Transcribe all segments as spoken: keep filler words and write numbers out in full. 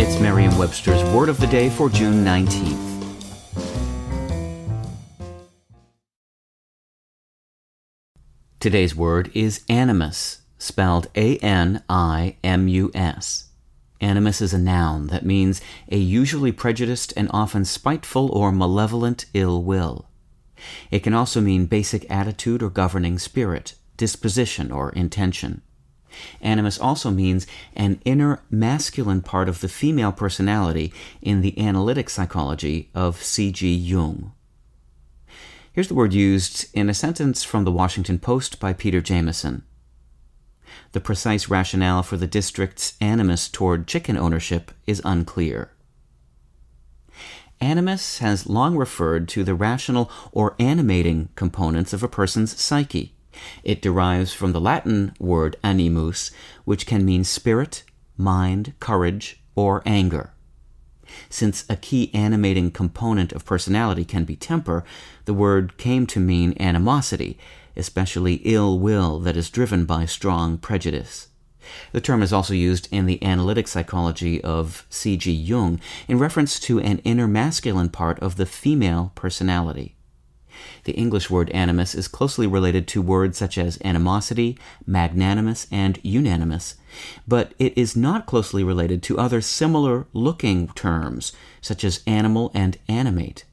It's Merriam-Webster's Word of the Day for June nineteenth. Today's word is animus, spelled A N I M U S. Animus is a noun that means a usually prejudiced and often spiteful or malevolent ill will. It can also mean basic attitude or governing spirit, disposition or intention. Animus also means an inner masculine part of the female personality in the analytic psychology of C. G. Jung. Here's the word used in a sentence from the Washington Post by Peter Jamison. The precise rationale for the district's animus toward chicken ownership is unclear. Animus has long referred to the rational or animating components of a person's psyche. It derives from the Latin word animus, which can mean spirit, mind, courage, or anger. Since a key animating component of personality can be temper, the word came to mean animosity, especially ill will that is driven by strong prejudice. The term is also used in the analytic psychology of C. G. Jung in reference to an inner masculine part of the female personality. The English word animus is closely related to words such as animosity, magnanimous, and unanimous, but it is not closely related to other similar-looking terms such as animal and animate.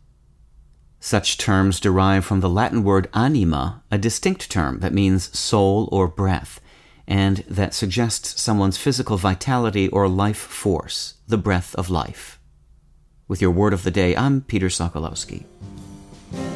Such terms derive from the Latin word anima, a distinct term that means soul or breath, and that suggests someone's physical vitality or life force, the breath of life. With your Word of the Day, I'm Peter Sokolowski.